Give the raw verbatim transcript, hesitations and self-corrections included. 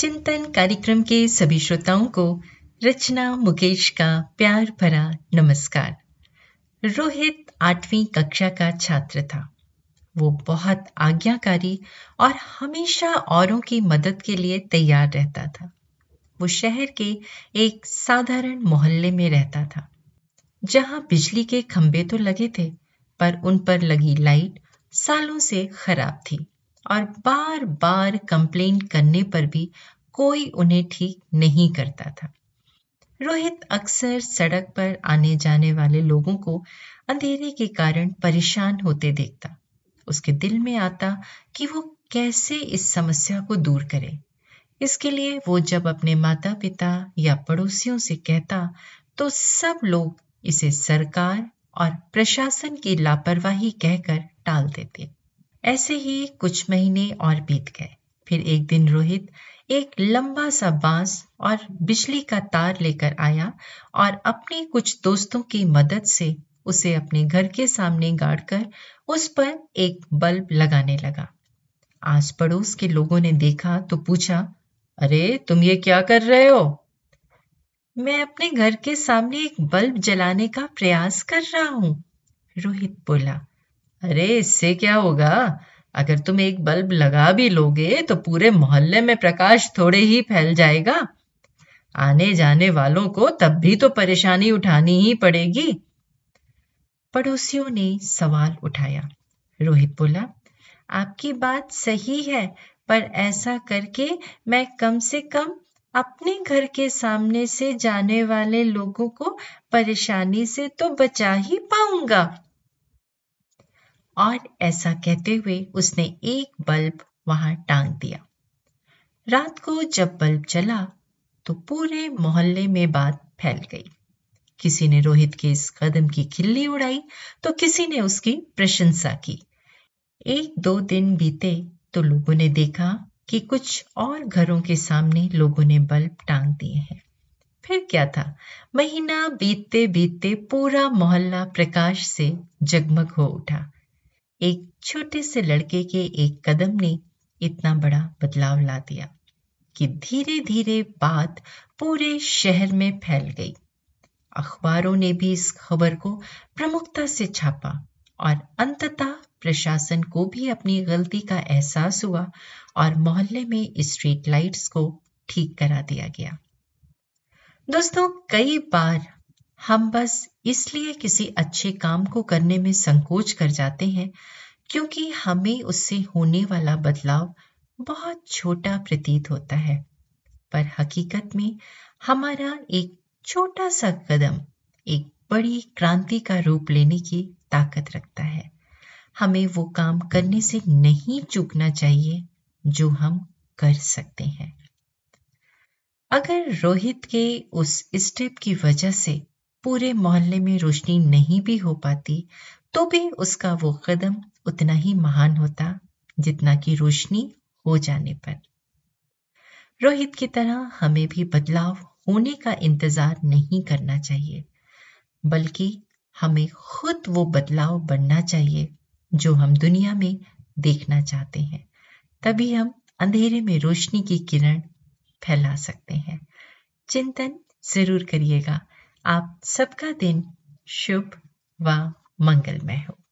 चिंतन कार्यक्रम के सभी श्रोताओं को रचना मुकेश का प्यार भरा नमस्कार। रोहित आठवीं कक्षा का छात्र था। वो बहुत आज्ञाकारी और हमेशा औरों की मदद के लिए तैयार रहता था। वो शहर के एक साधारण मोहल्ले में रहता था, जहां बिजली के खंभे तो लगे थे पर उन पर लगी लाइट सालों से खराब थी और बार बार कंप्लेन करने पर भी कोई उन्हें ठीक नहीं करता था। रोहित अक्सर सड़क पर आने जाने वाले लोगों को अंधेरे के कारण परेशान होते देखता। उसके दिल में आता कि वो कैसे इस समस्या को दूर करे। इसके लिए वो जब अपने माता पिता या पड़ोसियों से कहता तो सब लोग इसे सरकार और प्रशासन की लापरवाही कहकर टाल देते। ऐसे ही कुछ महीने और बीत गए। फिर एक दिन रोहित एक लंबा सा बांस और बिजली का तार लेकर आया और अपने कुछ दोस्तों की मदद से उसे अपने घर के सामने गाड़कर उस पर एक बल्ब लगाने लगा। आस पड़ोस के लोगों ने देखा तो पूछा, अरे तुम ये क्या कर रहे हो? मैं अपने घर के सामने एक बल्ब जलाने का प्रयास कर रहा हूं, रोहित बोला। अरे इससे क्या होगा? अगर तुम एक बल्ब लगा भी लोगे तो पूरे मोहल्ले में प्रकाश थोड़े ही फैल जाएगा। आने जाने वालों को तब भी तो परेशानी उठानी ही पड़ेगी। पड़ोसियों ने सवाल उठाया। रोहित बोला, आपकी बात सही है, पर ऐसा करके मैं कम से कम अपने घर के सामने से जाने वाले लोगों को परेशानी से तो बचा ही पाऊंगा। और ऐसा कहते हुए उसने एक बल्ब वहां टांग दिया। रात को जब बल्ब जला तो पूरे मोहल्ले में बात फैल गई। किसी ने रोहित के इस कदम की खिल्ली उड़ाई तो किसी ने उसकी प्रशंसा की। एक दो दिन बीते तो लोगों ने देखा कि कुछ और घरों के सामने लोगों ने बल्ब टांग दिए हैं। फिर क्या था, महीना बीतते बीतते पूरा मोहल्ला प्रकाश से जगमग हो उठा। एक छोटे से लड़के के एक कदम ने इतना बड़ा बदलाव ला दिया कि धीरे धीरे बात पूरे शहर में फैल गई। अखबारों ने भी इस खबर को प्रमुखता से छापा और अंततः प्रशासन को भी अपनी गलती का एहसास हुआ और मोहल्ले में स्ट्रीट लाइट्स को ठीक करा दिया गया। दोस्तों, कई बार हम बस इसलिए किसी अच्छे काम को करने में संकोच कर जाते हैं क्योंकि हमें उससे होने वाला बदलाव बहुत छोटा प्रतीत होता है, पर हकीकत में हमारा एक छोटा सा कदम एक बड़ी क्रांति का रूप लेने की ताकत रखता है। हमें वो काम करने से नहीं चूकना चाहिए जो हम कर सकते हैं। अगर रोहित के उस स्टेप की वजह से पूरे मोहल्ले में रोशनी नहीं भी हो पाती तो भी उसका वो कदम उतना ही महान होता जितना कि रोशनी हो जाने पर। रोहित की तरह हमें भी बदलाव होने का इंतजार नहीं करना चाहिए, बल्कि हमें खुद वो बदलाव बनना चाहिए जो हम दुनिया में देखना चाहते हैं। तभी हम अंधेरे में रोशनी की किरण फैला सकते हैं। चिंतन जरूर करिएगा। आप सबका दिन शुभ व मंगलमय हो।